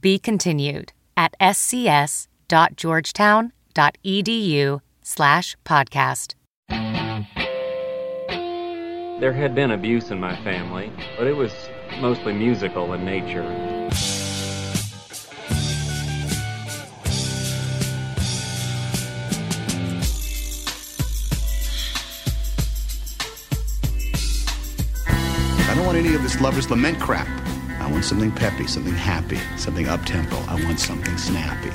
Be continued at scs.georgetown.edu/podcast. There had been abuse in my family, but it was mostly musical in nature. I don't want any of this lover's lament crap. I want something peppy, something happy, something up-tempo. I want something snappy.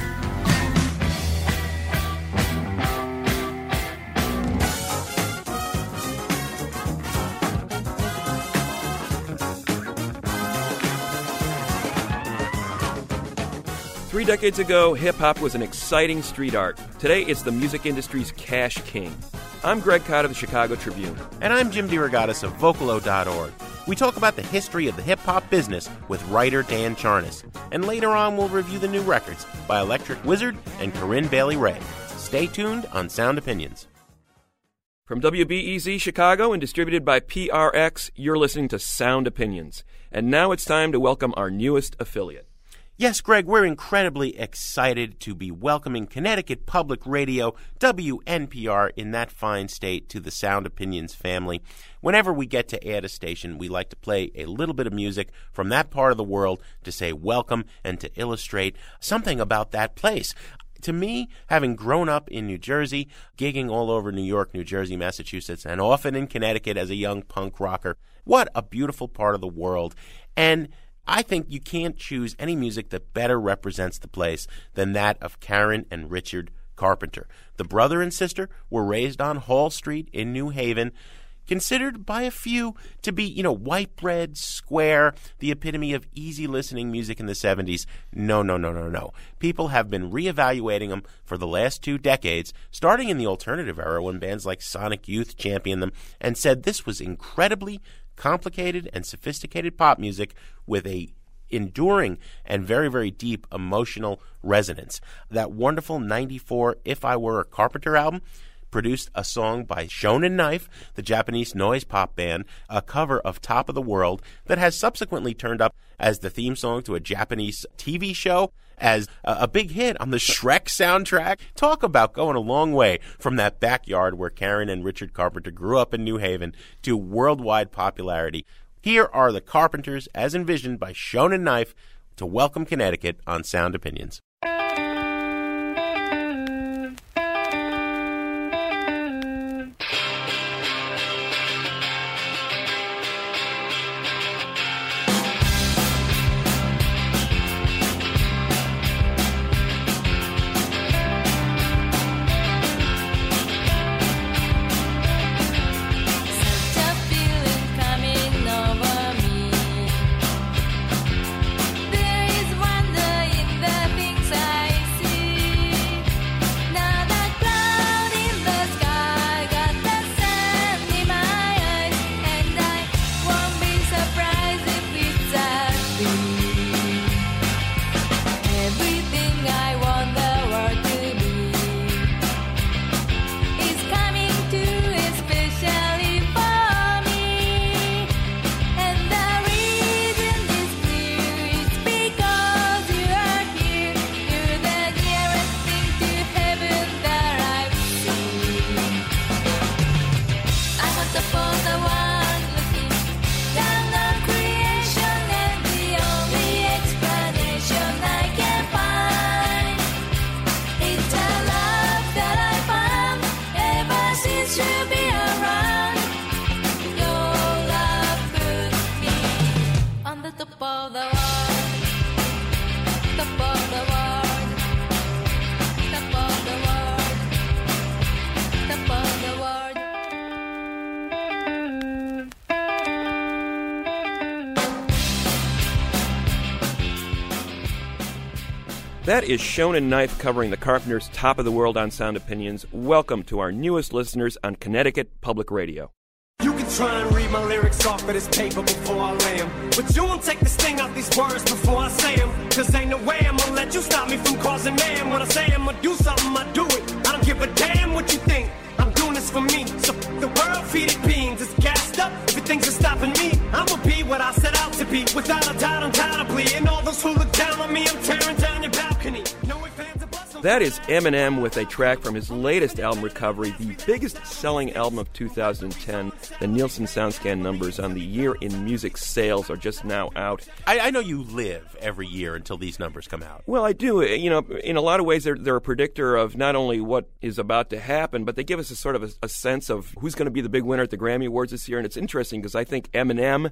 Three decades ago, hip-hop was an exciting street art. Today, it's the music industry's cash king. I'm Greg Kot of the Chicago Tribune. And I'm Jim DeRogatis of Vocalo.org. We talk about the history of the hip-hop business with writer Dan Charnas. And later on, we'll review the new records by Electric Wizard and Corinne Bailey Ray. Stay tuned on Sound Opinions. From WBEZ Chicago and distributed by PRX, you're listening to Sound Opinions. And now it's time to welcome our newest affiliate. Yes, Greg, we're incredibly excited to be welcoming Connecticut Public Radio, WNPR, in that fine state to the Sound Opinions family. Whenever we get to add a station, we like to play a little bit of music from that part of the world to say welcome and to illustrate something about that place. To me, having grown up in New Jersey, gigging all over New York, New Jersey, Massachusetts, and often in Connecticut as a young punk rocker, what a beautiful part of the world. And I think you can't choose any music that better represents the place than that of Karen and Richard Carpenter. The brother and sister were raised on Hall Street in New Haven, considered by a few to be, white bread, square, the epitome of easy listening music in the 70s. No. People have been reevaluating them for the last 2 decades, starting in the alternative era when bands like Sonic Youth championed them and said this was incredibly complicated and sophisticated pop music with a enduring and very, very deep emotional resonance. That wonderful 94 If I Were a Carpenter album produced a song by Shonen Knife, the Japanese noise pop band, a cover of Top of the World that has subsequently turned up as the theme song to a Japanese TV show, as a big hit on the Shrek soundtrack. Talk about going a long way from that backyard where Karen and Richard Carpenter grew up in New Haven to worldwide popularity. Here are the Carpenters, as envisioned by Shonen Knife, to welcome Connecticut on Sound Opinions. That is Shonen Knife covering the Carpenters' Top of the World on Sound Opinions. Welcome to our newest listeners on Connecticut Public Radio. You can try and read my lyrics off of this paper before I lay them, but you won't take the sting out these words before I say them, cause ain't no way I'm gonna let you stop me from causing man. When I say I'm gonna do something, I do it. I don't give a damn what you think, I'm doing this for me. So the world feed it beans, it's gassed up. If it thinks it's stopping me, I'm gonna be what I set out to be, without a doubt, undoubtedly. And all those who look down on me, I'm tearing down your balcony. No way fans are busting. That is Eminem with a track from his latest album, Recovery, the biggest selling album of 2010. The Nielsen SoundScan numbers on the year in music sales are just now out. I know you live every year until these numbers come out. Well, I do. You know, in a lot of ways, they're a predictor of not only what is about to happen, but they give us a sort of a sense of who's going to be the big winner at the Grammy Awards this year. And it's interesting because I think Eminem,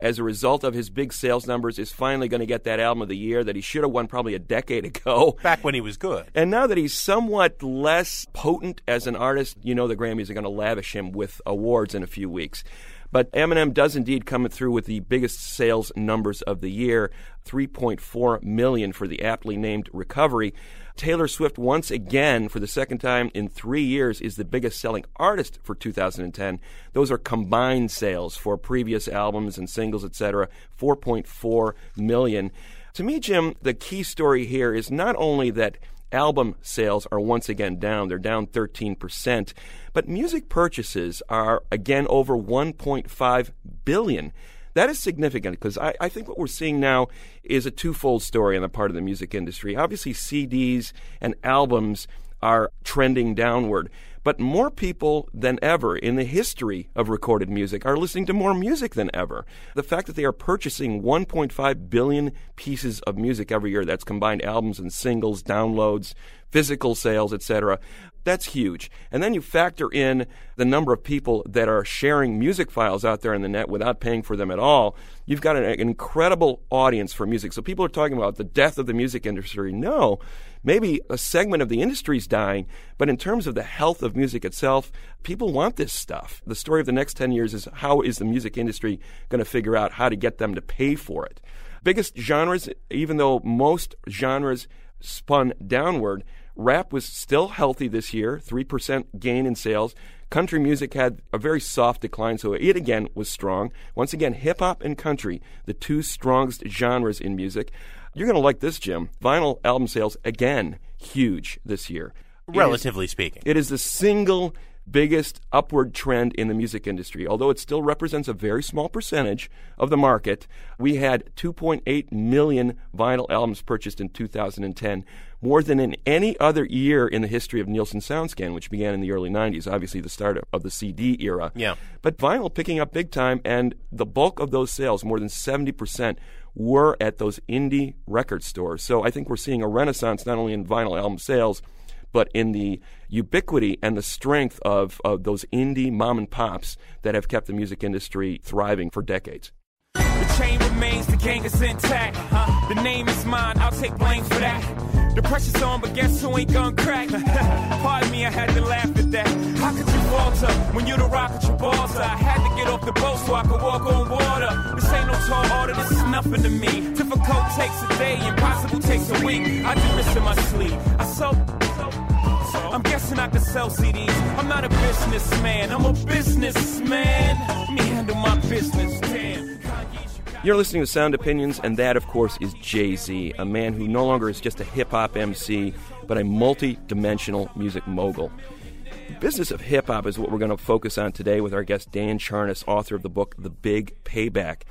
as a result of his big sales numbers, is finally going to get that album of the year that he should have won probably a decade ago. Back when he was good. And now that he's somewhat less potent as an artist, you know the Grammys are going to lavish him with awards in a few weeks. But Eminem does indeed come through with the biggest sales numbers of the year, 3.4 million for the aptly named Recovery. Taylor Swift, once again, for the second time in 3 years, is the biggest selling artist for 2010. Those are combined sales for previous albums and singles, etc., 4.4 million. To me, Jim, the key story here is not only that album sales are once again down. They're down 13%. But music purchases are, again, over 1.5 billion. That is significant because I think what we're seeing now is a twofold story on the part of the music industry. Obviously, CDs and albums are trending downward. But more people than ever in the history of recorded music are listening to more music than ever. The fact that they are purchasing 1.5 billion pieces of music every year, that's combined albums and singles, downloads, physical sales, etc., that's huge. And then you factor in the number of people that are sharing music files out there on the net without paying for them at all. You've got an incredible audience for music. So people are talking about the death of the music industry. No, maybe a segment of the industry is dying, but in terms of the health of music itself, people want this stuff. The story of the next 10 years is how is the music industry going to figure out how to get them to pay for it. Biggest genres, even though most genres spun downward, rap was still healthy this year, 3% gain in sales. Country music had a very soft decline, so it again was strong. Once again, hip-hop and country, the two strongest genres in music. You're going to like this, Jim. Vinyl album sales, again, huge this year. Relatively speaking. It is the single biggest upward trend in the music industry. Although it still represents a very small percentage of the market, we had 2.8 million vinyl albums purchased in 2010, more than in any other year in the history of Nielsen SoundScan, which began in the early 90s, obviously the start of the CD era. Yeah. But vinyl picking up big time, and the bulk of those sales, more than 70%, were at those indie record stores. So I think we're seeing a renaissance not only in vinyl album sales, but in the ubiquity and the strength of those indie mom and pops that have kept the music industry thriving for decades. The chain remains, the gang is intact. The name is mine, I'll take blame for that. The pressure's on, but guess who ain't gonna crack? Pardon me, I had to laugh at that. How could you falter when you're the rock at your balls? I had to get off the boat so I could walk on water. This ain't no tall order, this is nothing to me. Difficult takes a day, impossible takes a week. I do this in my sleep. I'm guessing I could sell CDs. I'm not a businessman. I'm a businessman. Me handle my business, damn. You're listening to Sound Opinions, and that, of course, is Jay-Z, a man who no longer is just a hip-hop MC, but a multi-dimensional music mogul. The business of hip-hop is what we're going to focus on today with our guest Dan Charnas, author of the book The Big Payback.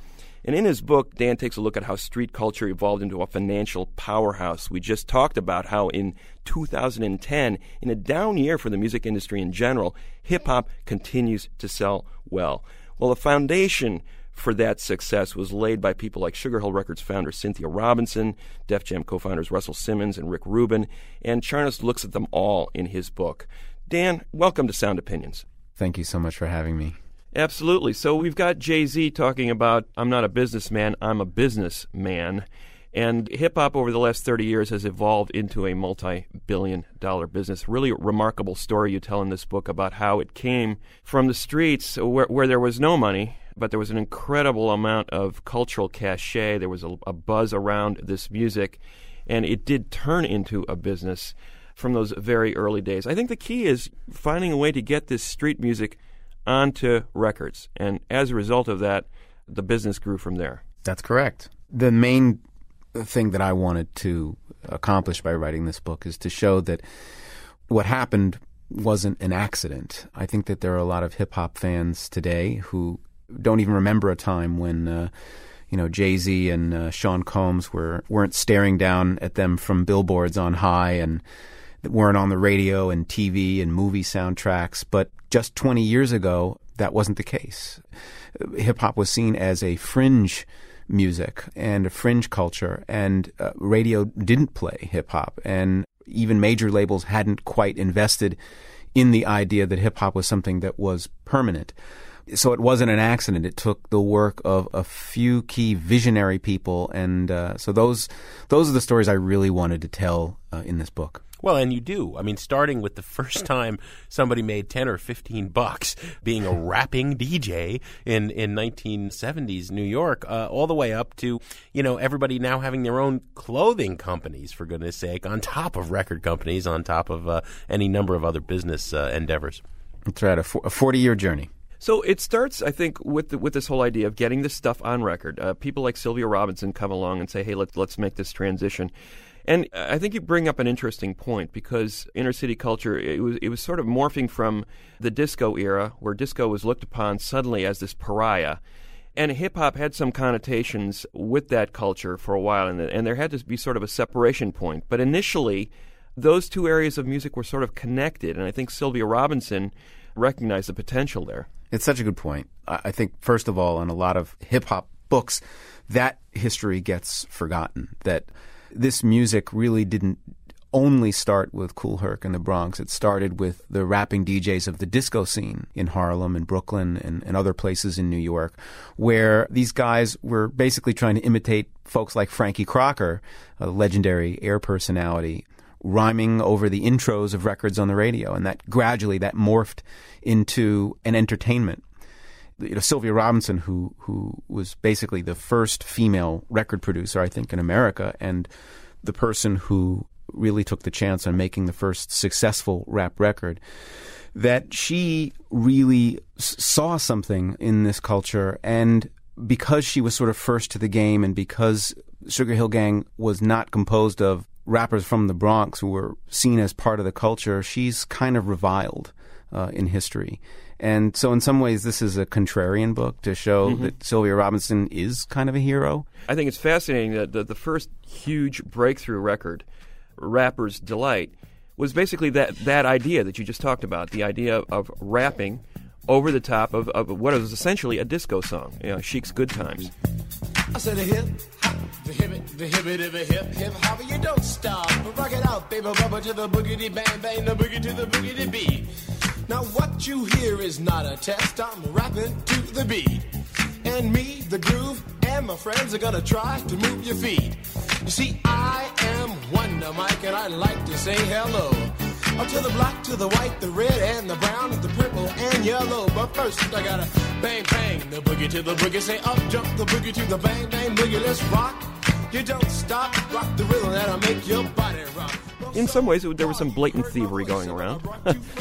And in his book, Dan takes a look at how street culture evolved into a financial powerhouse. We just talked about how in 2010, in a down year for the music industry in general, hip-hop continues to sell well. Well, the foundation for that success was laid by people like Sugar Hill Records founder Sylvia Robinson, Def Jam co-founders Russell Simmons and Rick Rubin, and Charnas looks at them all in his book. Dan, welcome to Sound Opinions. Thank you so much for having me. Absolutely. So we've got Jay-Z talking about, I'm not a businessman, I'm a businessman. And hip-hop over the last 30 years has evolved into a multi-billion-dollar business. Really remarkable story you tell in this book about how it came from the streets where there was no money, but there was an incredible amount of cultural cachet. There was a buzz around this music. And it did turn into a business from those very early days. I think the key is finding a way to get this street music onto records. And as a result of that, the business grew from there. That's correct. The main thing that I wanted to accomplish by writing this book is to show that what happened wasn't an accident. I think that there are a lot of hip-hop fans today who don't even remember a time when Jay-Z and Sean Combs weren't staring down at them from billboards on high and weren't on the radio and TV and movie soundtracks. But just 20 years ago, that wasn't the case. Hip-hop was seen as a fringe music and a fringe culture, and radio didn't play hip-hop, and even major labels hadn't quite invested in the idea that hip-hop was something that was permanent. So it wasn't an accident. It took the work of a few key visionary people, and so those are the stories I really wanted to tell in this book. Well, and you do. I mean, starting with the first time somebody made $10 or $15 being a rapping DJ in 1970s New York, all the way up to, everybody now having their own clothing companies, for goodness sake, on top of record companies, on top of any number of other business endeavors. That's right, a 40-year journey. So it starts, I think, with this whole idea of getting this stuff on record. People like Sylvia Robinson come along and say, hey, let's make this transition. And I think you bring up an interesting point, because inner city culture, it was sort of morphing from the disco era, where disco was looked upon suddenly as this pariah. And hip-hop had some connotations with that culture for a while, and there had to be sort of a separation point. But initially, those two areas of music were sort of connected, and I think Sylvia Robinson recognized the potential there. It's such a good point. I think, first of all, in a lot of hip-hop books, that history gets forgotten, that this music really didn't only start with Kool Herc in the Bronx. It started with the rapping DJs of the disco scene in Harlem and Brooklyn and other places in New York, where these guys were basically trying to imitate folks like Frankie Crocker, a legendary air personality, rhyming over the intros of records on the radio, and that gradually that morphed into an entertainment. Sylvia Robinson, who was basically the first female record producer, I think, in America, and the person who really took the chance on making the first successful rap record, that she really saw something in this culture, and because she was sort of first to the game, and because Sugar Hill Gang was not composed of rappers from the Bronx who were seen as part of the culture, she's kind of reviled in history. And so in some ways, this is a contrarian book to show that Sylvia Robinson is kind of a hero. I think it's fascinating that the first huge breakthrough record, Rapper's Delight, was basically that idea that you just talked about, the idea of rapping over the top of what was essentially a disco song, Chic's Good Times. I said a hip hop, the hibbit of a hip hip hop, you don't stop, but rock it out, baby, rubber to the boogity bang bang, the boogie to the boogity beat. Now what you hear is not a test, I'm rapping to the beat, and me, the groove, and my friends are gonna try to move your feet. You see, I am Wonder Mike, and I like to say hello. Up to the black, to the white, the red, and the brown, and the purple, and yellow. But first, I gotta bang, bang, the boogie to the boogie. Say up, jump the boogie to the bang, bang, boogie. Let's rock. You don't stop. Rock the rhythm that'll make your body rock. In some ways, there was some blatant thievery going around.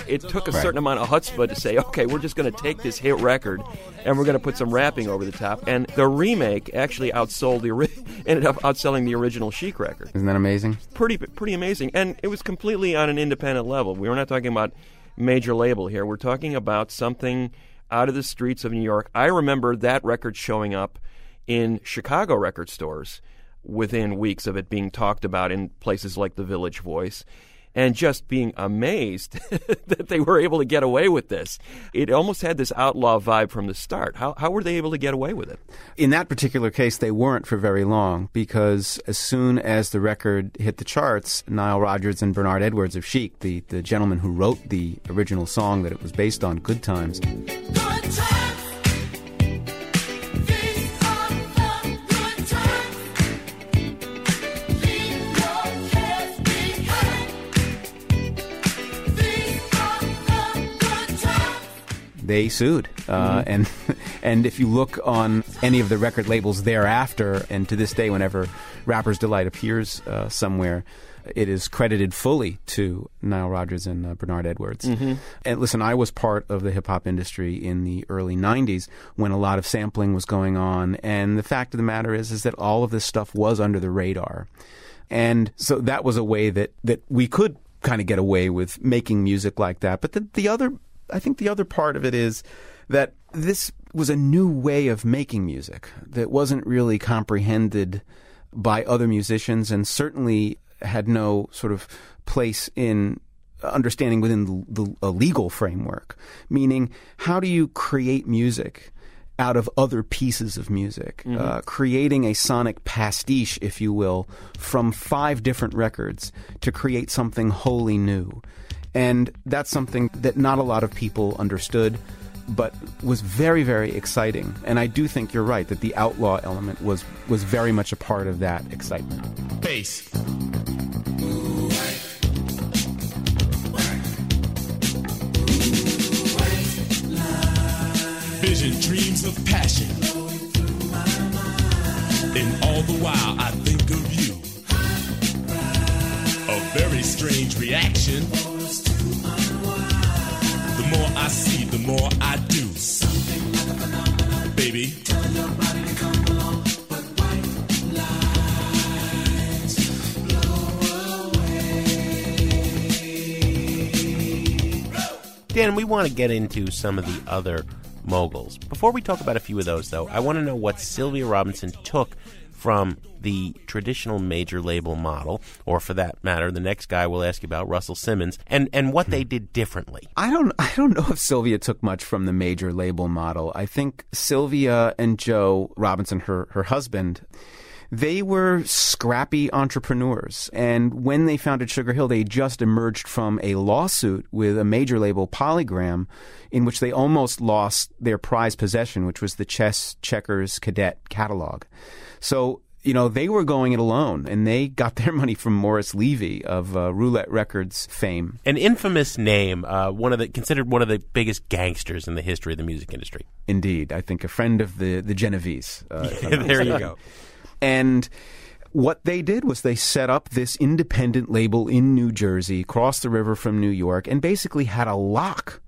It took a certain amount of chutzpah to say, okay, we're just going to take this hit record and we're going to put some rapping over the top. And the remake actually ended up outselling the original Chic record. Isn't that amazing? Pretty amazing. And it was completely on an independent level. We were not talking about major label here. We're talking about something out of the streets of New York. I remember that record showing up in Chicago record stores within weeks of it being talked about in places like the Village Voice, and just being amazed that they were able to get away with this. It almost had this outlaw vibe from the start. How were they able to get away with it? In that particular case, they weren't for very long, because as soon as the record hit the charts, Nile Rodgers and Bernard Edwards of Chic, the gentleman who wrote the original song that it was based on, Good Times. Good Times! They sued, and And if you look on any of the record labels thereafter, and to this day, whenever Rapper's Delight appears somewhere, it is credited fully to Nile Rodgers and Bernard Edwards. Mm-hmm. And listen, I was part of the hip-hop industry in the early 90s when a lot of sampling was going on. And the fact of the matter is that all of this stuff was under the radar. And so that was a way that we could kind of get away with making music like that. But the other part of it is that this was a new way of making music that wasn't really comprehended by other musicians, and certainly had no sort of place in understanding within a legal framework, meaning how do you create music out of other pieces of music, mm-hmm. Creating a sonic pastiche, if you will, from 5 different records to create something wholly new. And that's something that not a lot of people understood, but was very, very exciting. And I do think you're right that the outlaw element was very much a part of that excitement. Peace. Vision, dreams of passion. And all the while I think of you. A very strange reaction. The more I see, the more I do. Something like a phenomenon. Baby, tell your body to come along. But white lies blow away. Dan, we want to get into some of the other moguls. Before we talk about a few of those, though, I want to know what Sylvia Robinson took from the traditional major label model, or for that matter, the next guy we'll ask you about, Russell Simmons, and what they did differently. I don't know if Sylvia took much from the major label model. I think Sylvia and Joe Robinson, her husband, they were scrappy entrepreneurs. And when they founded Sugar Hill, they just emerged from a lawsuit with a major label, Polygram, in which they almost lost their prized possession, which was the Chess Checkers Cadet catalog. So, you know, they were going it alone, and they got their money from Morris Levy of Roulette Records fame. An infamous name, considered one of the biggest gangsters in the history of the music industry. Indeed. I think a friend of the Genovese. There you go. And what they did was they set up this independent label in New Jersey, across the river from New York, and basically had a lock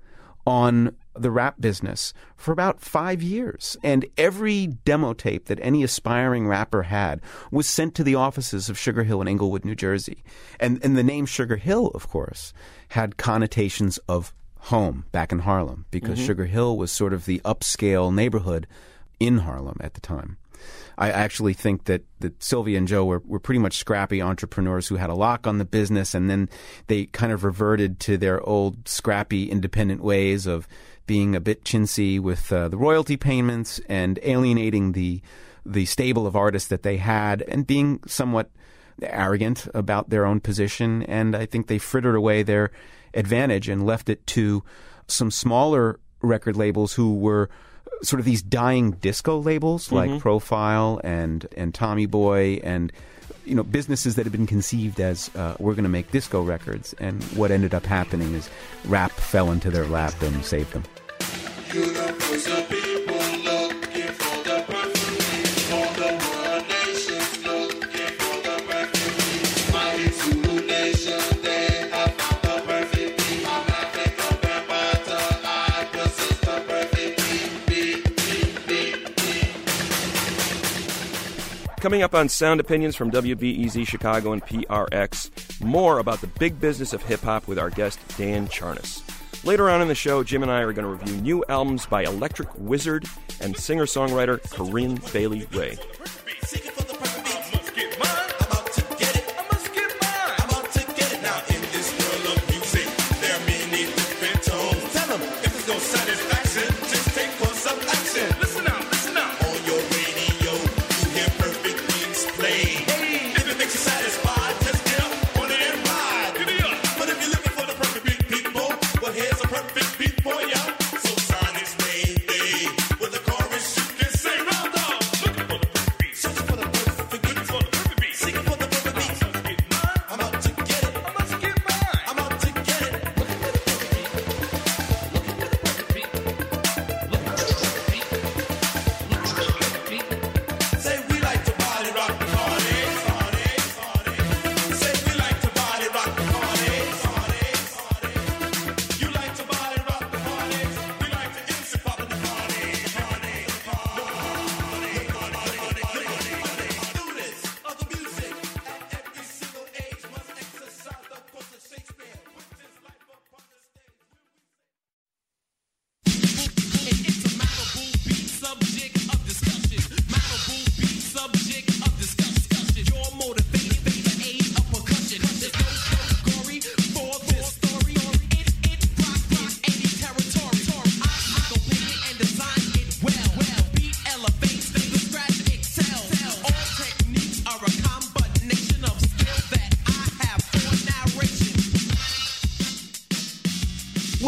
on the rap business for about 5 years. And every demo tape that any aspiring rapper had was sent to the offices of Sugar Hill in Englewood, New Jersey. And the name Sugar Hill, of course, had connotations of home back in Harlem, because mm-hmm. Sugar Hill was sort of the upscale neighborhood in Harlem at the time. I actually think that Sylvia and Joe were pretty much scrappy entrepreneurs who had a lock on the business, and then they kind of reverted to their old scrappy independent ways of being a bit chintzy with the royalty payments and alienating the stable of artists that they had, and being somewhat arrogant about their own position. And I think they frittered away their advantage and left it to some smaller record labels who were sort of these dying disco labels like mm-hmm. Profile and Tommy Boy, and, you know, businesses that had been conceived as we're going to make disco records. And what ended up happening is rap fell into their lap and saved them. Coming up on Sound Opinions from WBEZ Chicago and PRX, more about the big business of hip-hop with our guest Dan Charnas. Later on in the show, Jim and I are going to review new albums by Electric Wizard and singer-songwriter Corinne Bailey Ray.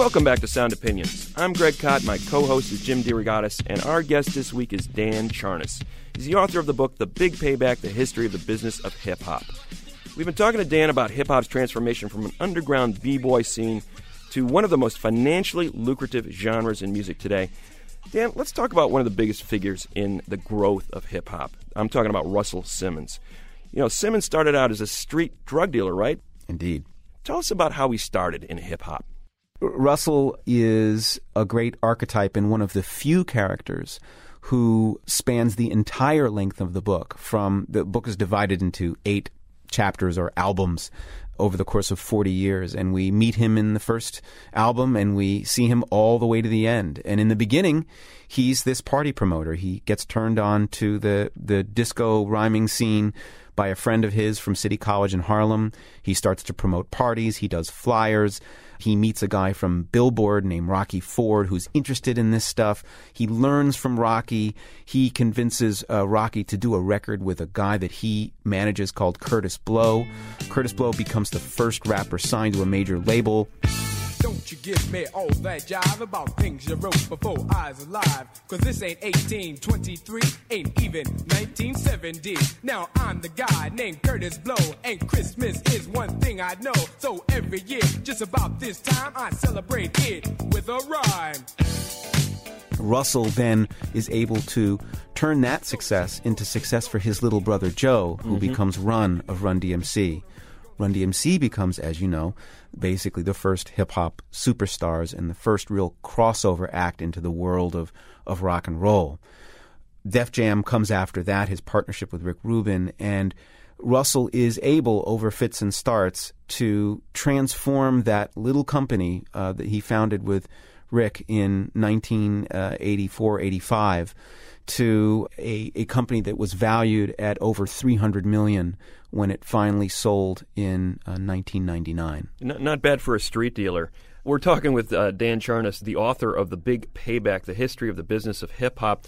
Welcome back to Sound Opinions. I'm Greg Kot, my co-host is Jim DeRogatis, and our guest this week is Dan Charnas. He's the author of the book, The Big Payback, The History of the Business of Hip-Hop. We've been talking to Dan about hip-hop's transformation from an underground b-boy scene to one of the most financially lucrative genres in music today. Dan, let's talk about one of the biggest figures in the growth of hip-hop. I'm talking about Russell Simmons. You know, Simmons started out as a street drug dealer, right? Indeed. Tell us about how he started in hip-hop. Russell is a great archetype and one of the few characters who spans the entire length of the book. From the book is divided into 8 chapters or albums over the course of 40 years, and we meet him in the first album and we see him all the way to the end. And in the beginning, he's this party promoter. He gets turned on to the disco rhyming scene by a friend of his from City College in Harlem. He starts to promote parties. He does flyers. He meets a guy from Billboard named Rocky Ford who's interested in this stuff. He learns from Rocky. He convinces Rocky to do a record with a guy that he manages called Kurtis Blow. Kurtis Blow becomes the first rapper signed to a major label. Don't you give me all that jive about things you wrote before I was alive. Cause this ain't 1823, ain't even 1970. Now I'm the guy named Kurtis Blow, and Christmas is one thing I know. So every year, just about this time, I celebrate it with a rhyme. Russell then is able to turn that success into success for his little brother Joe, who becomes Run of Run DMC. Run DMC becomes, as you know, basically the first hip-hop superstars and the first real crossover act into the world of rock and roll. Def Jam comes after that, his partnership with Rick Rubin, and Russell is able, over fits and starts, to transform that little company that he founded with Rick in 1984-85 to a company that was valued at over $300 million when it finally sold in 1999. Not bad for a street dealer. We're talking with Dan Charnas, the author of The Big Payback, The History of the Business of Hip-Hop.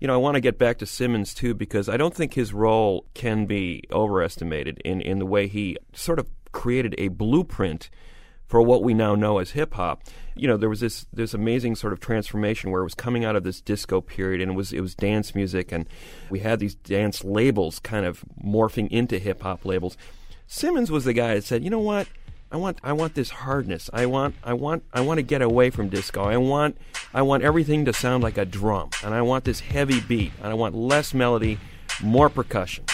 You know, I want to get back to Simmons, too, because I don't think his role can be overestimated in the way he sort of created a blueprint for what we now know as hip-hop. You know, there was this amazing sort of transformation where it was coming out of this disco period, and it was dance music, and we had these dance labels kind of morphing into hip-hop labels. Simmons was the guy that said, you know what, I want this hardness. I want to get away from disco. I want everything to sound like a drum, and I want this heavy beat, and I want less melody, more percussion.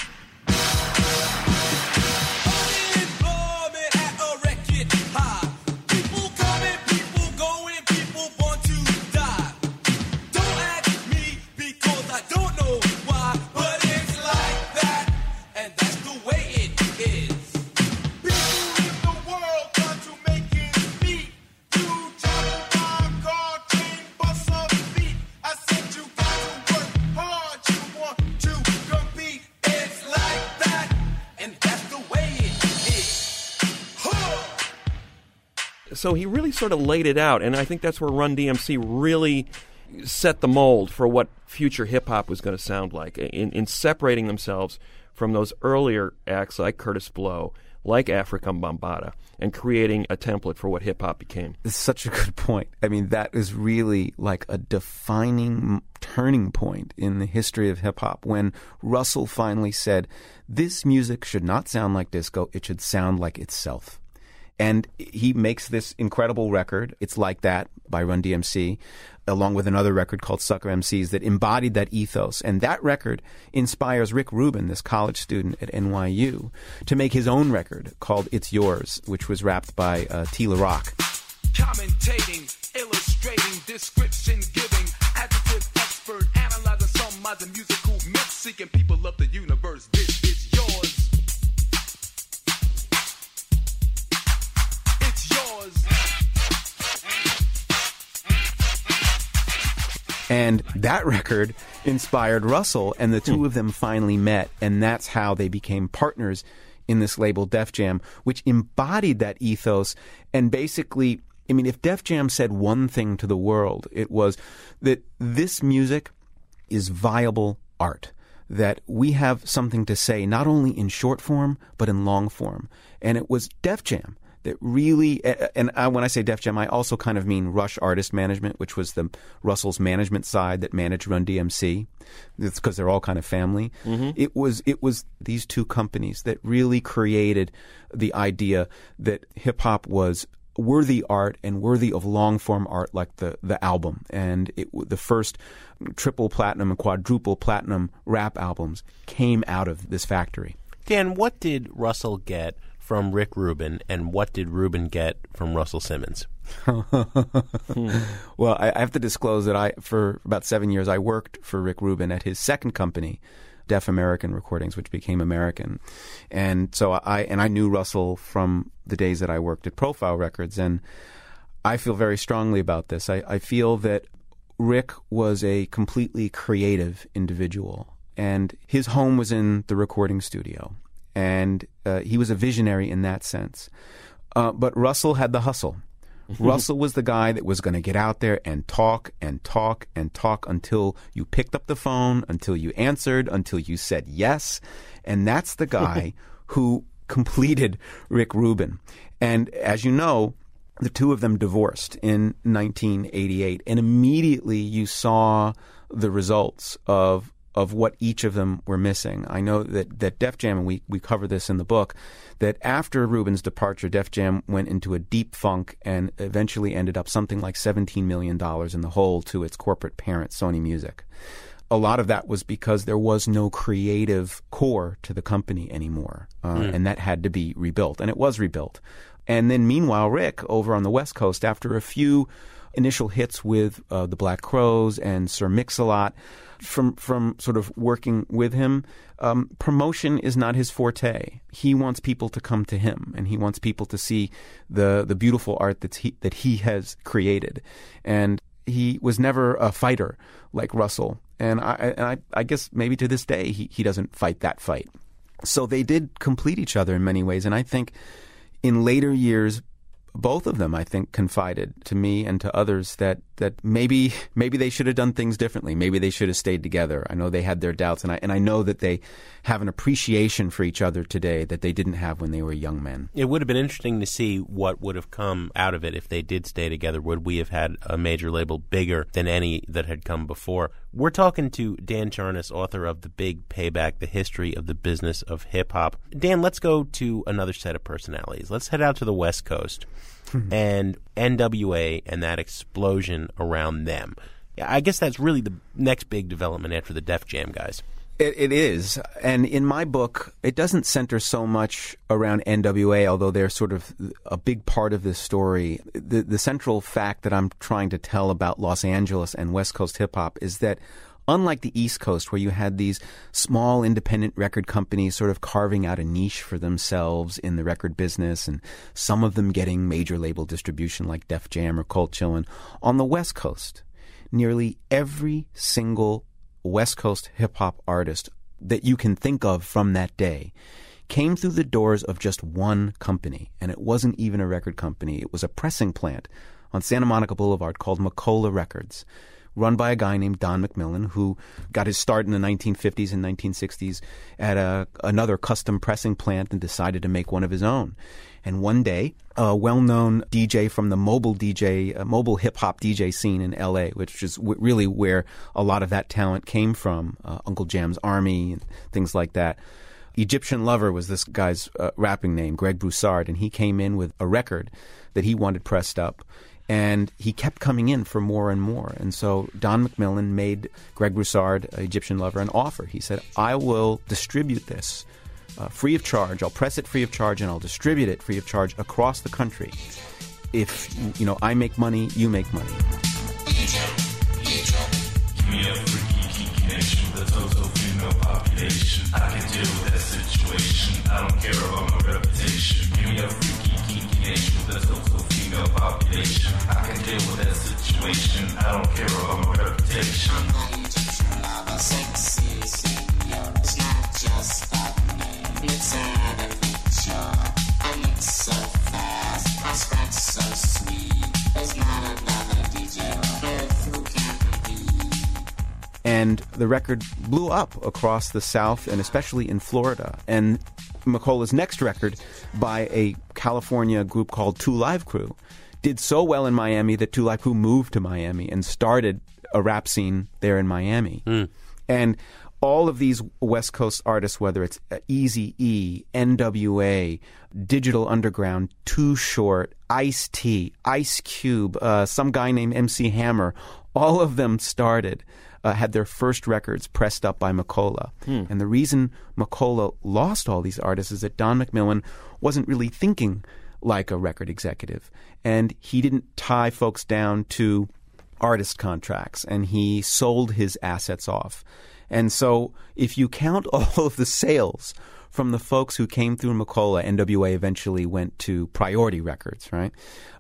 So he really sort of laid it out, and I think that's where Run DMC really set the mold for what future hip-hop was going to sound like, in separating themselves from those earlier acts like Kurtis Blow, like Afrika Bambaataa, and creating a template for what hip-hop became. It's such a good point. I mean, that is really like a defining turning point in the history of hip-hop when Russell finally said, this music should not sound like disco, it should sound like itself. And he makes this incredible record, It's Like That, by Run DMC, along with another record called Sucker MCs that embodied that ethos. And that record inspires Rick Rubin, this college student at NYU, to make his own record called It's Yours, which was rapped by T. LaRock. Commentating, illustrating, description giving, adjective expert, analyzer, summizer, musical myth, seeking people of the universe, this is yours. And that record inspired Russell, and the two of them finally met, and that's how they became partners in this label Def Jam, which embodied that ethos. And basically, I mean, if Def Jam said one thing to the world, it was that this music is viable art, that we have something to say not only in short form but in long form. And it was Def Jam that really, and when I say Def Jam, I also kind of mean Rush Artist Management, which was the Russell's management side that managed Run DMC. It's because they're all kind of family. Mm-hmm. It was these two companies that really created the idea that hip hop was worthy art and worthy of long-form art like the album. And the first triple platinum and quadruple platinum rap albums came out of this factory. Dan, what did Russell get from Rick Rubin, and what did Rubin get from Russell Simmons? Well, I have to disclose that for about 7 years, I worked for Rick Rubin at his second company, Deaf American Recordings, which became American. And so I knew Russell from the days that I worked at Profile Records, and I feel very strongly about this. I feel that Rick was a completely creative individual, and his home was in the recording studio. And he was a visionary in that sense. But Russell had the hustle. Russell was the guy that was going to get out there and talk and talk and talk until you picked up the phone, until you answered, until you said yes. And that's the guy who completed Rick Rubin. And as you know, the two of them divorced in 1988. And immediately you saw the results of what each of them were missing. I know that Def Jam, and we cover this in the book, that after Rubin's departure, Def Jam went into a deep funk and eventually ended up something like $17 million in the hole to its corporate parent, Sony Music. A lot of that was because there was no creative core to the company anymore, and that had to be rebuilt, and it was rebuilt. And then meanwhile, Rick, over on the West Coast, after a few initial hits with the Black Crowes and Sir Mix-a-Lot, from sort of working with him, promotion is not his forte. He wants people to come to him, and he wants people to see the beautiful art that he has created. And he was never a fighter like Russell. And I guess maybe to this day he doesn't fight that fight. So they did complete each other in many ways. And I think in later years, both of them, I think, confided to me and to others that maybe they should have done things differently. Maybe they should have stayed together. I know they had their doubts, and I know that they have an appreciation for each other today that they didn't have when they were young men. It would have been interesting to see what would have come out of it if they did stay together. Would we have had a major label bigger than any that had come before? We're talking to Dan Charnas, author of The Big Payback, The History of the Business of Hip Hop. Dan, let's go to another set of personalities. Let's head out to the West Coast and NWA and that explosion around them. I guess that's really the next big development after the Def Jam guys. It is. And in my book, it doesn't center so much around NWA, although they're sort of a big part of this story. The central fact that I'm trying to tell about Los Angeles and West Coast hip-hop is that unlike the East Coast, where you had these small independent record companies sort of carving out a niche for themselves in the record business, and some of them getting major label distribution like Def Jam or Cold Chillin', on the West Coast, nearly every single West Coast hip-hop artist that you can think of from that day came through the doors of just one company, and it wasn't even a record company. It was a pressing plant on Santa Monica Boulevard called Macola Records, run by a guy named Don McMillan, who got his start in the 1950s and 1960s at another custom pressing plant and decided to make one of his own. And one day, a well-known DJ from the mobile hip-hop DJ scene in L.A., which is really where a lot of that talent came from, Uncle Jam's Army and things like that. Egyptian Lover was this guy's rapping name, Greg Broussard, and he came in with a record that he wanted pressed up. And he kept coming in for more and more. And so Don McMillan made Greg Broussard, Egyptian Lover, an offer. He said, I will distribute this free of charge. I'll press it free of charge, and I'll distribute it free of charge across the country. If, you know, I make money, you make money. Give me a freaky geeky connection with the total female population. I can deal with that situation. I don't care about my reputation. Give me a freaky geeky connection with the total female population. I can deal with that situation. I don't care about my reputation. I'm not just another sexy senior. It's not just a name. It's not a picture. I look so fast. I scratch so sweet. There's not another DJ. Earth who can be. And And the record blew up across the South and especially in Florida. And Macola's next record, by a California group called Two Live Crew, did so well in Miami that Two Live Crew moved to Miami and started a rap scene there in Miami. Mm. And all of these West Coast artists, whether it's Eazy-E, NWA, Digital Underground, Too Short, Ice-T, Ice Cube, some guy named MC Hammer, all of them started, had their first records pressed up by Macola. Hmm. And the reason Macola lost all these artists is that Don McMillan wasn't really thinking like a record executive. And he didn't tie folks down to artist contracts, and he sold his assets off. And so if you count all of the sales from the folks who came through Macola, NWA eventually went to Priority Records, right?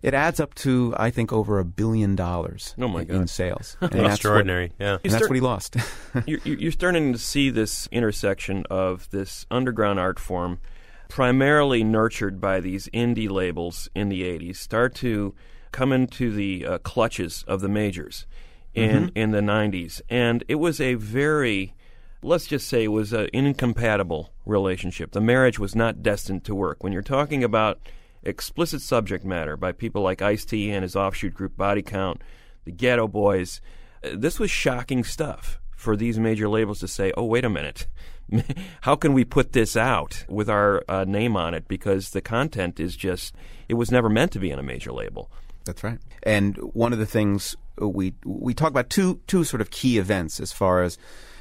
It adds up to, I think, over $1 billion in sales. And that's extraordinary, And that's what he lost. You're starting to see this intersection of this underground art form, primarily nurtured by these indie labels in the 80s, start to come into the clutches of the majors in the 90s. And it was a very, let's just say, it was an incompatible relationship. The marriage was not destined to work. When you're talking about explicit subject matter by people like Ice-T and his offshoot group Body Count, the Ghetto Boys, this was shocking stuff for these major labels to say, oh, wait a minute, how can we put this out with our name on it? Because the content is just, it was never meant to be on a major label. That's right. And one of the things we talk about, two sort of key events as far as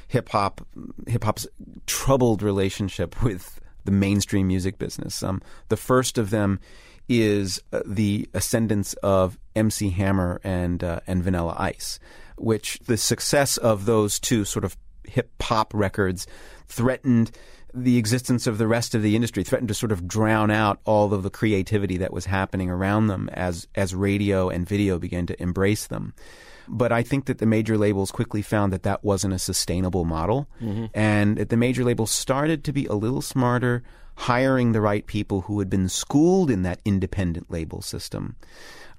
hip hop's troubled relationship with the mainstream music business. The first of them is the ascendance of MC Hammer and Vanilla Ice, which the success of those two sort of hip hop records threatened the existence of the rest of the industry, threatened to sort of drown out all of the creativity that was happening around them as radio and video began to embrace them. But I think that the major labels quickly found that that wasn't a sustainable model, and that the major labels started to be a little smarter, hiring the right people who had been schooled in that independent label system.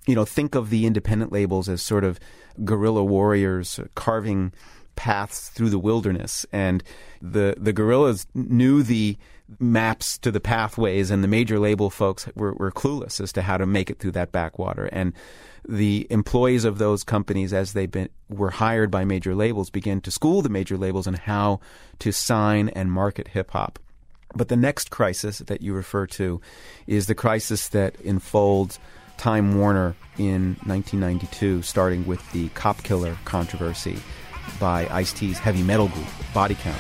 You know, think of the independent labels as sort of guerrilla warriors carving paths through the wilderness, and the guerrillas knew the maps to the pathways, and the major label folks were clueless as to how to make it through that backwater. And the employees of those companies, as they were hired by major labels, began to school the major labels on how to sign and market hip-hop. But the next crisis that you refer to is the crisis that enfolds Time Warner in 1992, starting with the cop killer controversy by Ice-T's heavy metal group, Body Count.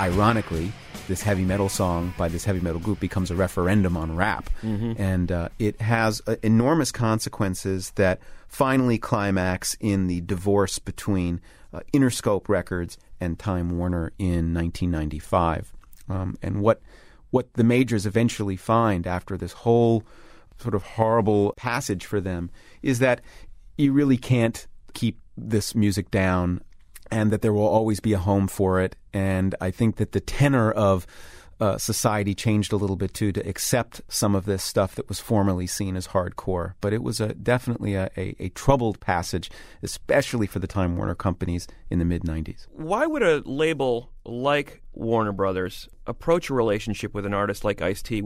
Ironically, this heavy metal song by this heavy metal group becomes a referendum on rap. And it has enormous consequences that finally climax in the divorce between Interscope Records and Time Warner in 1995. And what the majors eventually find after this whole sort of horrible passage for them is that you really can't keep this music down, and that there will always be a home for it. And I think that the tenor of society changed a little bit, too, to accept some of this stuff that was formerly seen as hardcore. But it was definitely a troubled passage, especially for the Time Warner companies in the mid-'90s. Why would a label like Warner Brothers approach a relationship with an artist like Ice-T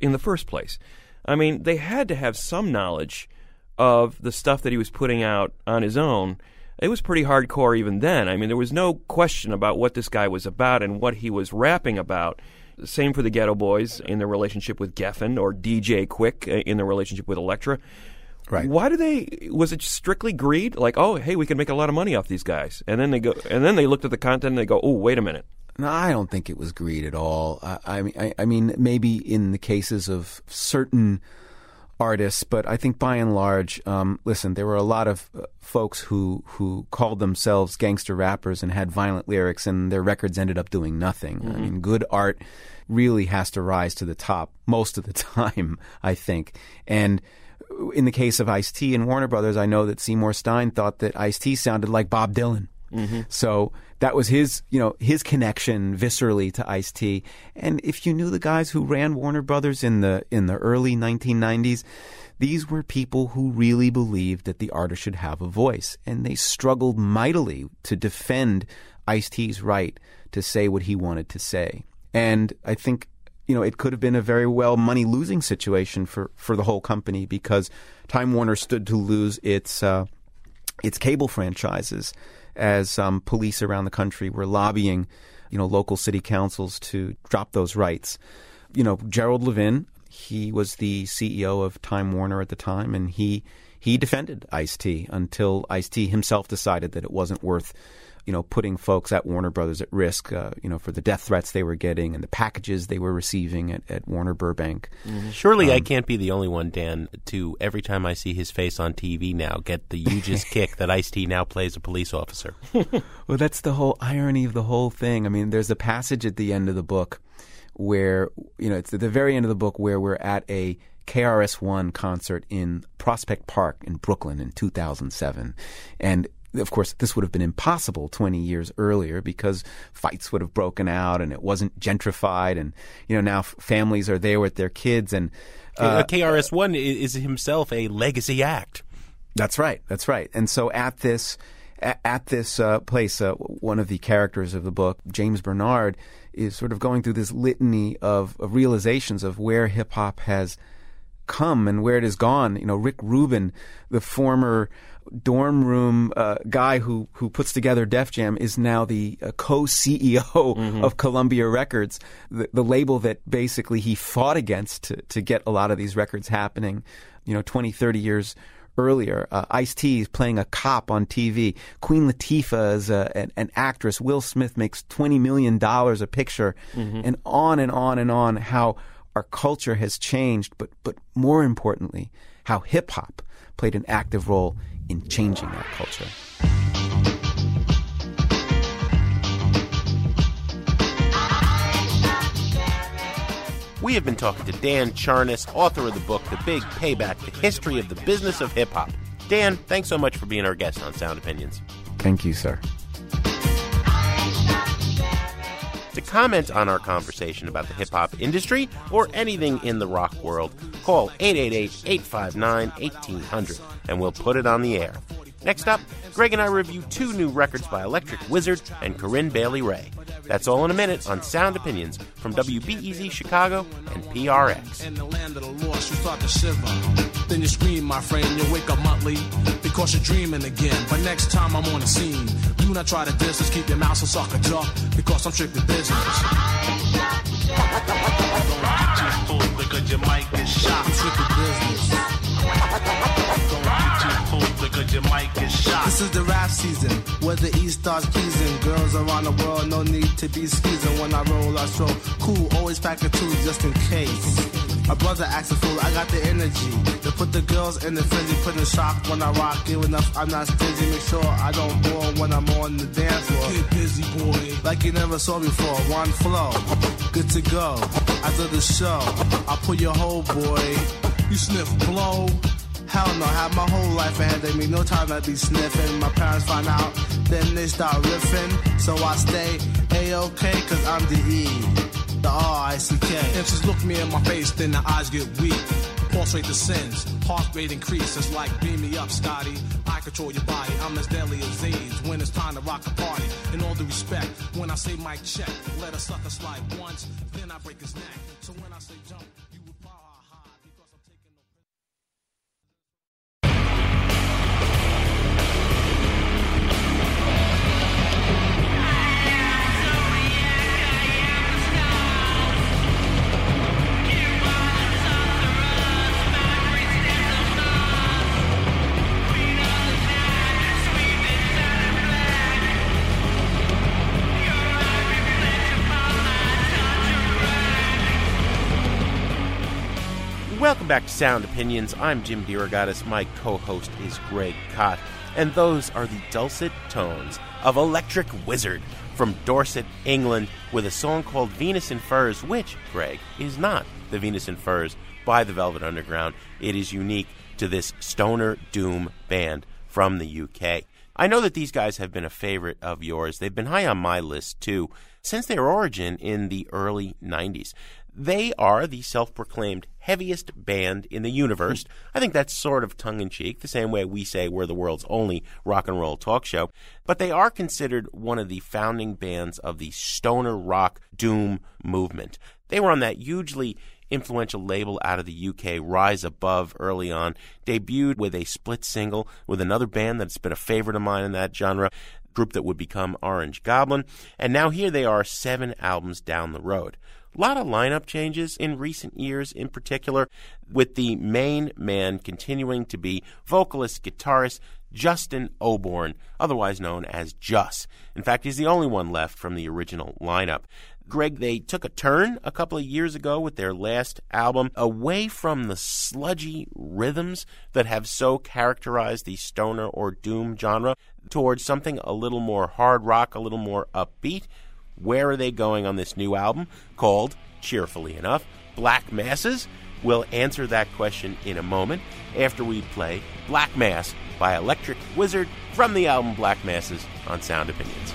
in the first place? I mean, they had to have some knowledge of the stuff that he was putting out on his own. It was pretty hardcore even then. I mean, there was no question about what this guy was about and what he was rapping about. Same for the Ghetto Boys in their relationship with Geffen, or DJ Quick in their relationship with Elektra. Right. Why do they? Was it strictly greed? Like, oh, hey, we can make a lot of money off these guys, and then they go, and then they looked at the content and they go, oh, wait a minute. No, I don't think it was greed at all. I mean, maybe in the cases of certain artists, but I think by and large, listen, there were a lot of folks who called themselves gangster rappers and had violent lyrics, and their records ended up doing nothing. I mean, good art really has to rise to the top most of the time, I think. And in the case of Ice-T and Warner Brothers, I know that Seymour Stein thought that Ice-T sounded like Bob Dylan. Mm-hmm. So that was his, you know, his connection viscerally to Ice-T. And if you knew the guys who ran Warner Brothers in the early 1990s, these were people who really believed that the artist should have a voice. And they struggled mightily to defend Ice-T's right to say what he wanted to say. And I think, you know, it could have been a very well money-losing situation for the whole company, because Time Warner stood to lose its cable franchises as police around the country were lobbying, you know, local city councils to drop those rights. You know, Gerald Levin, he was the CEO of Time Warner at the time, and he defended Ice-T until Ice-T himself decided that it wasn't worth, you know, putting folks at Warner Brothers at risk, you know, for the death threats they were getting and the packages they were receiving at Warner Burbank. Mm-hmm. Surely I can't be the only one, Dan, to every time I see his face on TV now get the "you just" kick that Ice-T now plays a police officer. Well, that's the whole irony of the whole thing. I mean, there's a passage at the end of the book where, you know, it's at the very end of the book where we're at a KRS-One concert in Prospect Park in Brooklyn in 2007. And of course, this would have been impossible 20 years earlier because fights would have broken out and it wasn't gentrified. And, you know, now families are there with their kids. And KRS-One is himself a legacy act. That's right. That's right. And so at this place, one of the characters of the book, James Bernard, is sort of going through this litany of realizations of where hip-hop has come and where it has gone. You know, Rick Rubin, the former dorm room guy who puts together Def Jam, is now the co-CEO mm-hmm. of Columbia Records, the label that basically he fought against to get a lot of these records happening, you know, 20, 30 years earlier. Ice-T is playing a cop on TV. Queen Latifah is an actress. Will Smith makes $20 million a picture, mm-hmm. and on and on and on, how our culture has changed, but more importantly, how hip-hop played an active role in changing our culture. We have been talking to Dan Charnas, author of the book The Big Payback, The History of the Business of Hip Hop. Dan, thanks so much for being our guest on Sound Opinions. Thank you, sir. To comment on our conversation about the hip-hop industry or anything in the rock world, call 888-859-1800 and we'll put it on the air. Next up, Greg and I review two new records by Electric Wizard and Corinne Bailey Ray. That's all in a minute on Sound Opinions from WBEZ Chicago and PRX. In the land of the lost, you start to shiver. Then you scream, my friend, you wake up monthly because you're dreaming again. But next time I'm on the scene, do not try to distance, keep your mouth so sucker jaw, because I'm strictly business. Don't get too full because your mic is shot. I'm strictly business. Don't get too full because your mic is shot. This is the rap season, where the East starts pleasing. Girls around the world, no need to be skeezing. When I roll, I stroll cool, always pack a two just in case. My brother acts a fool, I got the energy to put the girls in the frenzy, put in shock when I rock, give enough, I'm not stingy, make sure I don't bore when I'm on the dance floor. Get busy, boy, like you never saw before, one flow, good to go, after the show, I'll pull your whole boy, you sniff blow, hell no, I have my whole life ahead of me, no time to be sniffing, my parents find out, then they start riffing, so I stay A-OK, cause I'm the E. The R-I-C-K. Inches look me in my face, then the eyes get weak. Pulse rate descends, heart rate increases. It's like, beam me up, Scotty. I control your body, I'm as deadly as AIDS. When it's time to rock a party, in all due respect, when I say mic check, let a sucker slide once, then I break his neck. So when I say jump, you would power high because I'm taking Welcome back to Sound Opinions. I'm Jim DeRogatis. My co-host is Greg Kot. And those are the dulcet tones of Electric Wizard from Dorset, England, with a song called Venus in Furs, which, Greg, is not the Venus in Furs by the Velvet Underground. It is unique to this stoner doom band from the UK. I know that these guys have been a favorite of yours. They've been high on my list, too, since their origin in the early 90s. They are the self-proclaimed heaviest band in the universe. I think that's sort of tongue-in-cheek, the same way we say we're the world's only rock and roll talk show. But they are considered one of the founding bands of the stoner rock doom movement. They were on that hugely influential label out of the UK, Rise Above, early on, debuted with a split single with another band that's been a favorite of mine in that genre, group that would become Orange Goblin, and now here they are 7 albums down the road. A lot of lineup changes in recent years in particular, with the main man continuing to be vocalist, guitarist, Justin Oborn, otherwise known as Juss. In fact, he's the only one left from the original lineup. Greg, they took a turn a couple of years ago with their last album away from the sludgy rhythms that have so characterized the stoner or doom genre towards something a little more hard rock, a little more upbeat. Where are they going on this new album called, cheerfully enough, Black Masses? We'll answer that question in a moment after we play Black Mass by Electric Wizard from the album Black Masses on Sound Opinions.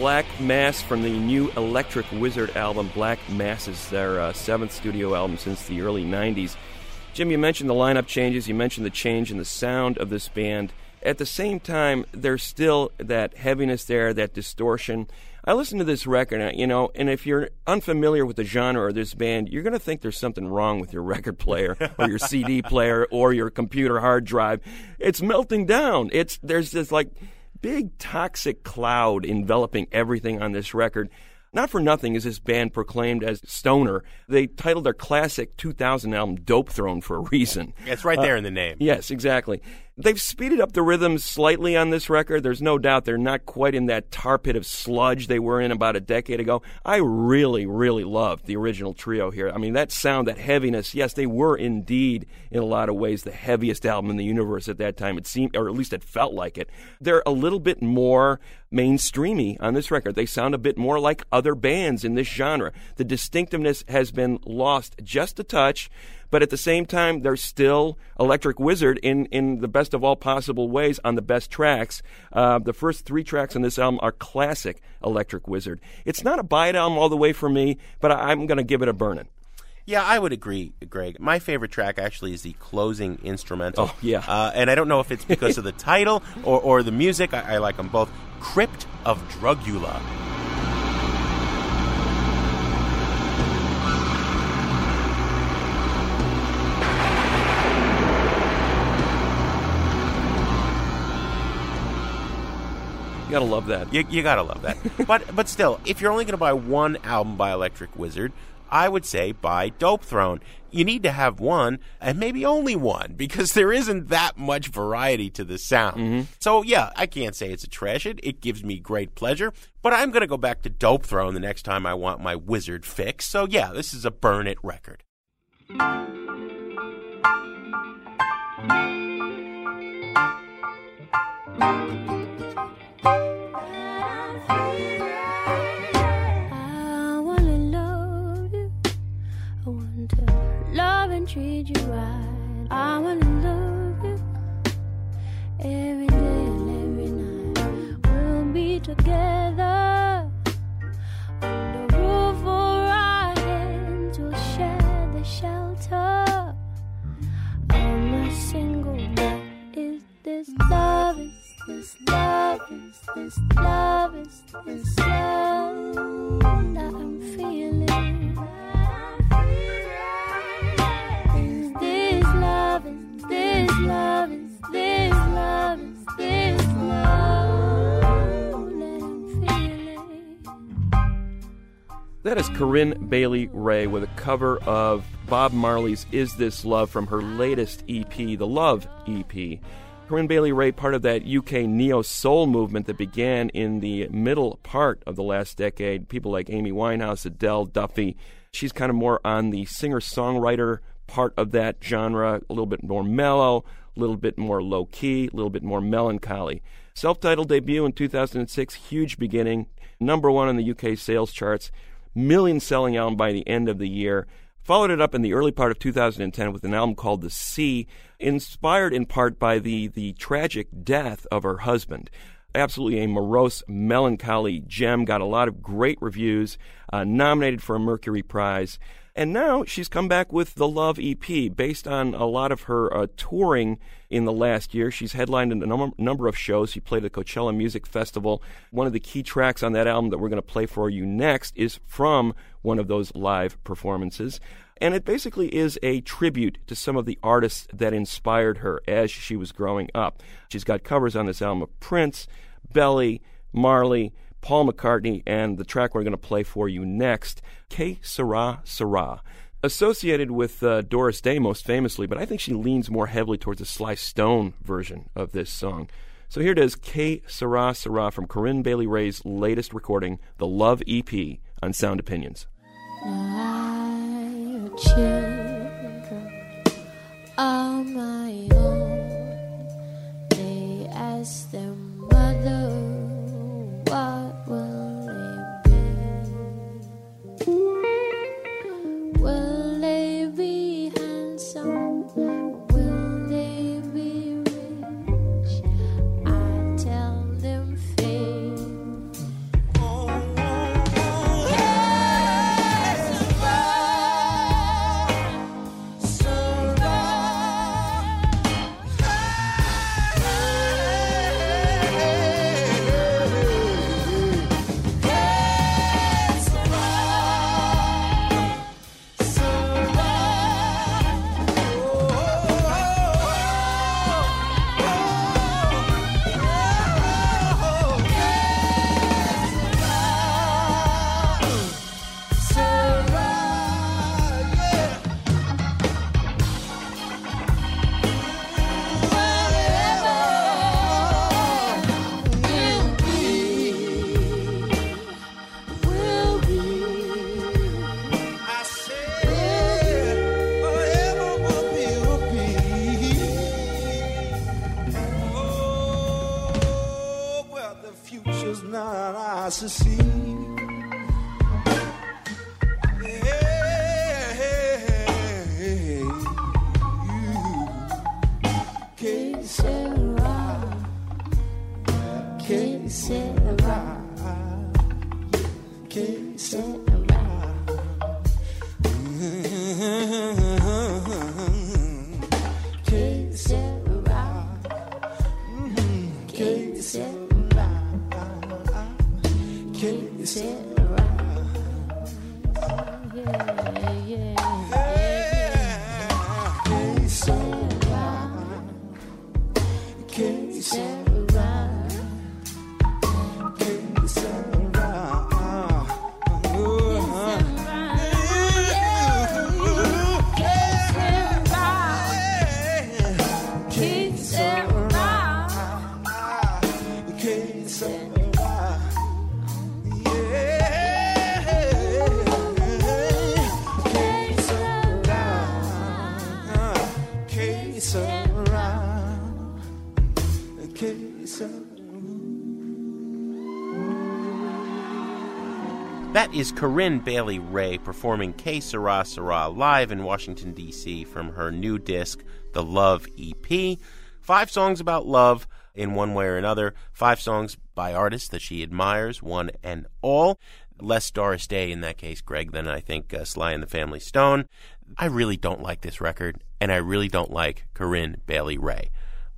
Black Mass from the new Electric Wizard album. Black Mass is their 7th studio album since the early 90s. Jim, you mentioned the lineup changes. You mentioned the change in the sound of this band. At the same time, there's still that heaviness there, that distortion. I listened to this record, you know, and if you're unfamiliar with the genre or this band, you're going to think there's something wrong with your record player or your CD player or your computer hard drive. It's melting down. There's this, like, big toxic cloud enveloping everything on this record. Not for nothing is this band proclaimed as stoner. They titled their classic 2000 album Dope Throne for a reason. It's right there in the name. Yes, exactly. They've speeded up the rhythms slightly on this record. There's no doubt they're not quite in that tar pit of sludge they were in about a decade ago. I really, really loved the original trio here. I mean, that sound, that heaviness, yes, they were indeed, in a lot of ways, the heaviest album in the universe at that time. It seemed, or at least it felt like it. They're a little bit more mainstreamy on this record. They sound a bit more like other bands in this genre. The distinctiveness has been lost just a touch, but at the same time, they're still Electric Wizard in the best of all possible ways on the best tracks. The first 3 tracks on this album are classic Electric Wizard. It's not a buy-it album all the way for me, but I'm going to give it a burnin'. Yeah, I would agree, Greg. My favorite track actually is the closing instrumental. Oh, yeah. And I don't know if it's because of the title or the music. I like them both. Crypt of Drugula. Gotta love that. You gotta love that. But still, if you're only gonna buy one album by Electric Wizard, I would say buy Dope Throne. You need to have one, and maybe only one, because there isn't that much variety to the sound. Mm-hmm. So, yeah, I can't say it's a trash. It gives me great pleasure, but I'm going to go back to Dope Throne the next time I want my Wizard fix. So, yeah, this is a burn it record. Treat you right. I wanna love you every day and every night. We'll be together under the roof for our hands. We'll share the shelter. I'm a single. What is this love? Is this love? Is this love? Is this love that I'm feeling? This love is, this love is, this love that I'm feeling. That is Corinne Bailey Rae with a cover of Bob Marley's Is This Love from her latest EP, the Love EP. Corinne Bailey Rae, part of that UK neo-soul movement that began in the middle part of the last decade. People like Amy Winehouse, Adele, Duffy. She's kind of more on the singer-songwriter part of that genre, a little bit more mellow, a little bit more low-key, a little bit more melancholy. Self-titled debut in 2006, huge beginning, number one on the UK sales charts, million-selling album by the end of the year. Followed it up in the early part of 2010 with an album called The Sea, inspired in part by the tragic death of her husband. Absolutely a morose, melancholy gem, got a lot of great reviews, nominated for a Mercury Prize. And now she's come back with the Love EP, based on a lot of her touring in the last year. She's headlined in a number of shows. She played at the Coachella Music Festival. One of the key tracks on that album that we're going to play for you next is from one of those live performances. And it basically is a tribute to some of the artists that inspired her as she was growing up. She's got covers on this album of Prince, Belly, Marley, Paul McCartney, and the track we're going to play for you next, Que Sera, Sera. Associated with Doris Day most famously, but I think she leans more heavily towards the Sly Stone version of this song. So here it is, Que Sera, Sera from Corinne Bailey Rae's latest recording, the Love EP, on Sound Opinions. My children are my own. They ask their mother, what will it be? Will they be handsome? Will they be rich? I tell them faith. Yes, survive, survive. That is Corinne Bailey Ray performing Que Sera Sera live in Washington, D.C. from her new disc, The Love EP. 5 songs about love in one way or another. 5 songs by artists that she admires, one and all. Less Doris Day in that case, Greg, than I think Sly and the Family Stone. I really don't like this record, and I really don't like Corinne Bailey Ray.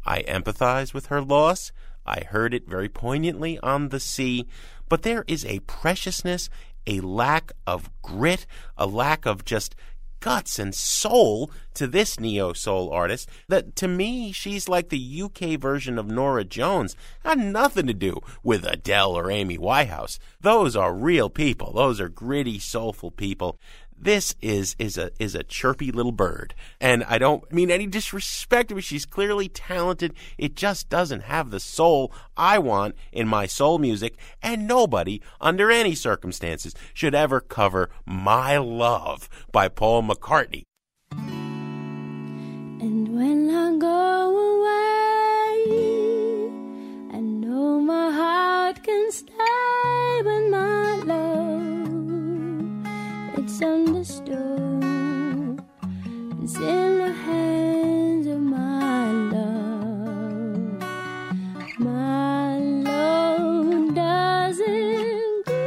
I empathize with her loss. I heard it very poignantly on The Sea. But there is a preciousness, a lack of grit, a lack of just guts and soul to this neo-soul artist that, to me, she's like the UK version of Norah Jones. Had nothing to do with Adele or Amy Winehouse. Those are real people. Those are gritty, soulful people. This is a chirpy little bird. And I don't mean any disrespect, but she's clearly talented. It just doesn't have the soul I want in my soul music. And nobody, under any circumstances, should ever cover My Love by Paul McCartney. And when I go away, I know my heart can stay with my love. It's understood. It's in the hands of my love. My love does it good.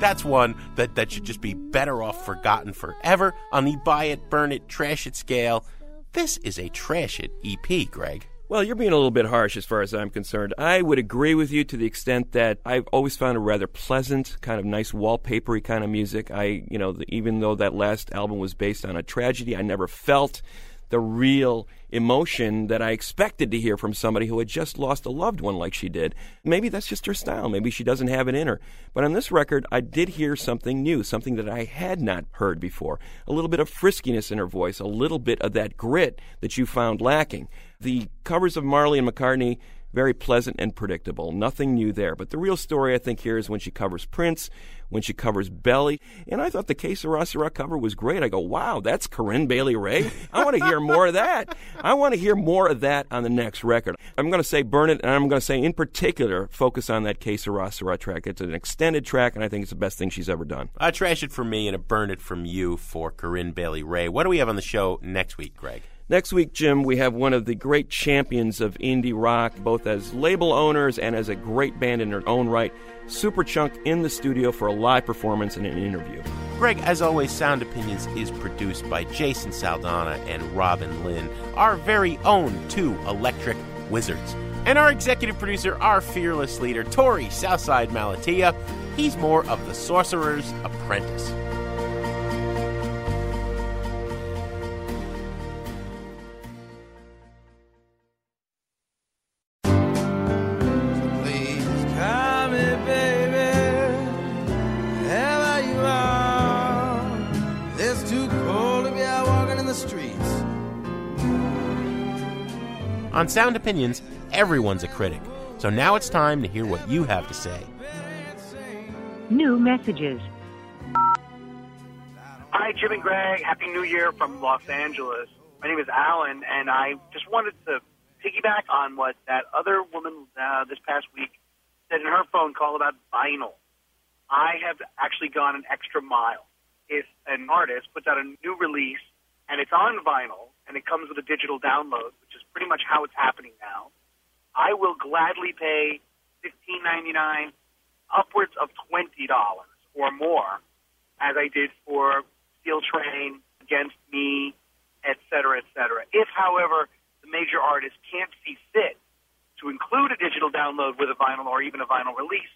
That's one that should just be better off forgotten forever on the buy it, burn it, trash it scale. This is a trash it EP, Greg. Well, you're being a little bit harsh as far as I'm concerned. I would agree with you to the extent that I've always found a rather pleasant, kind of nice wallpapery kind of music. Even though that last album was based on a tragedy, I never felt the real emotion that I expected to hear from somebody who had just lost a loved one like she did. Maybe that's just her style. Maybe she doesn't have it in her. But on this record, I did hear something new, something that I had not heard before. A little bit of friskiness in her voice, a little bit of that grit that you found lacking. The covers of Marley and McCartney, very pleasant and predictable. Nothing new there. But the real story, I think, here is when she covers Prince, when she covers Belly. And I thought the Que Sera Sera cover was great. I go, wow, that's Corinne Bailey Ray. I want to hear more of that. I want to hear more of that on the next record. I'm going to say burn it, and I'm going to say, in particular, focus on that Que Sera Sera track. It's an extended track, and I think it's the best thing she's ever done. I trash it for me, and a burn it from you for Corinne Bailey Ray. What do we have on the show next week, Greg? Next week, Jim, we have one of the great champions of indie rock, both as label owners and as a great band in their own right, Superchunk, in the studio for a live performance and an interview. Greg, as always, Sound Opinions is produced by Jason Saldana and Robin Lynn, our very own two electric wizards. And our executive producer, our fearless leader, Tori Southside Malatia, he's more of the Sorcerer's Apprentice. On Sound Opinions, everyone's a critic. So now it's time to hear what you have to say. New messages. Hi, Jim and Greg. Happy New Year from Los Angeles. My name is Alan, and I just wanted to piggyback on what that other woman this past week said in her phone call about vinyl. I have actually gone an extra mile. If an artist puts out a new release and it's on vinyl and it comes with a digital download, pretty much how it's happening now, I will gladly pay $15.99 upwards of $20 or more, as I did for Steel Train, Against Me, et cetera, et cetera. If, however, the major artist can't see fit to include a digital download with a vinyl or even a vinyl release,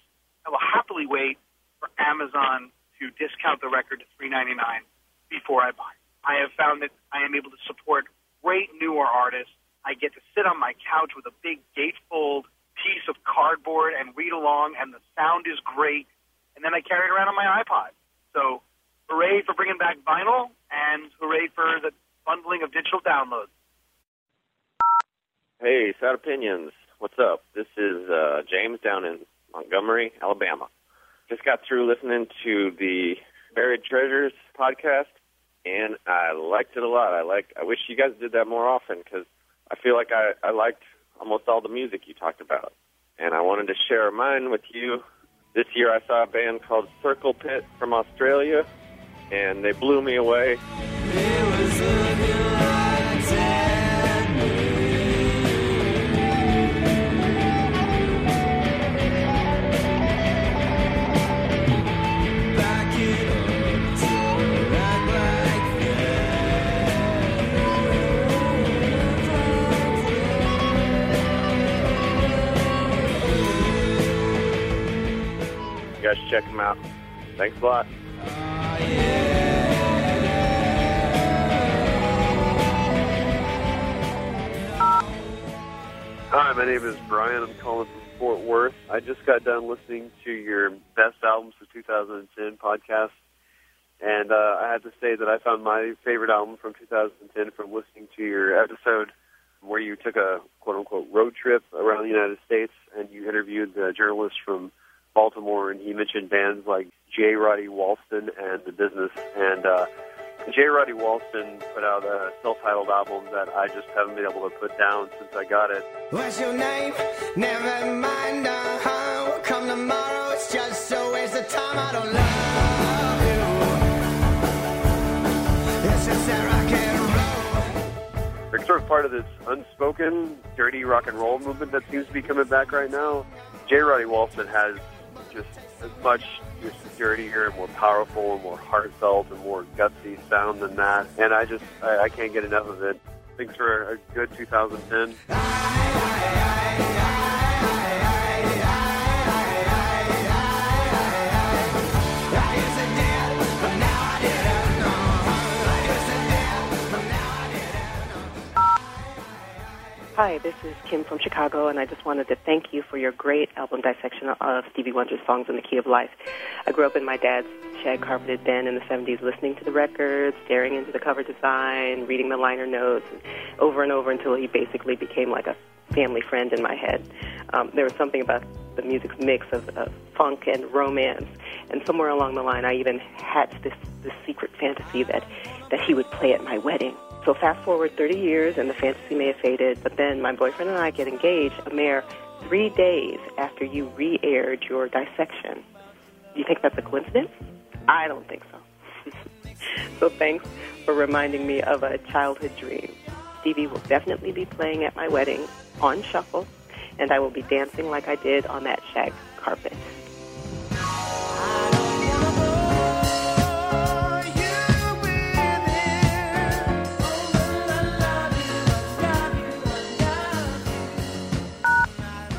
I will happily wait for Amazon to discount the record to $3.99 before I buy it. I have found that I am able to support great newer artists. I get to sit on my couch with a big gatefold piece of cardboard and read along, and the sound is great. And then I carry it around on my iPod. So hooray for bringing back vinyl, and hooray for the bundling of digital downloads. Hey, Sad Opinions. What's up? This is James down in Montgomery, Alabama. Just got through listening to the Buried Treasures podcast, and I liked it a lot. I wish you guys did that more often, because I feel like I liked almost all the music you talked about. and I wanted to share mine with you. This year I saw a band called Circle Pit from Australia, and they blew me away. It was you guys should check them out. Thanks a lot. Hi, my name is Brian. I'm calling from Fort Worth. I just got done listening to your Best Albums of 2010 podcast, and I had to say that I found my favorite album from 2010 from listening to your episode where you took a quote-unquote road trip around the United States, and you interviewed the journalist from Baltimore, and he mentioned bands like J. Roddy Walston and The Business. And J. Roddy Walston put out a self-titled album that I just haven't been able to put down since I got it. What's your name? Never mind, we'll come tomorrow. It's just so waste of time. I don't love you. It's just that rock and roll. They're sort of part of this unspoken, dirty rock and roll movement that seems to be coming back right now. J. Roddy Walston has just as much dirtier and more powerful and more heartfelt and more gutsy sound than that, and I can't get enough of it. Thanks for a good 2010. Hi, this is Kim from Chicago, and I just wanted to thank you for your great album dissection of Stevie Wonder's Songs in the Key of Life. I grew up in my dad's shag-carpeted den in the 70s, listening to the records, staring into the cover design, reading the liner notes, and over until he basically became like a family friend in my head. There was something about the music's mix of funk and romance, and somewhere along the line I even hatched this secret fantasy that he would play at my wedding. So fast forward 30 years, and the fantasy may have faded, but then my boyfriend and I get engaged a mere 3 days after you re-aired your dissection. Do you think that's a coincidence? I don't think so. So thanks for reminding me of a childhood dream. Stevie will definitely be playing at my wedding on shuffle, and I will be dancing like I did on that shag carpet.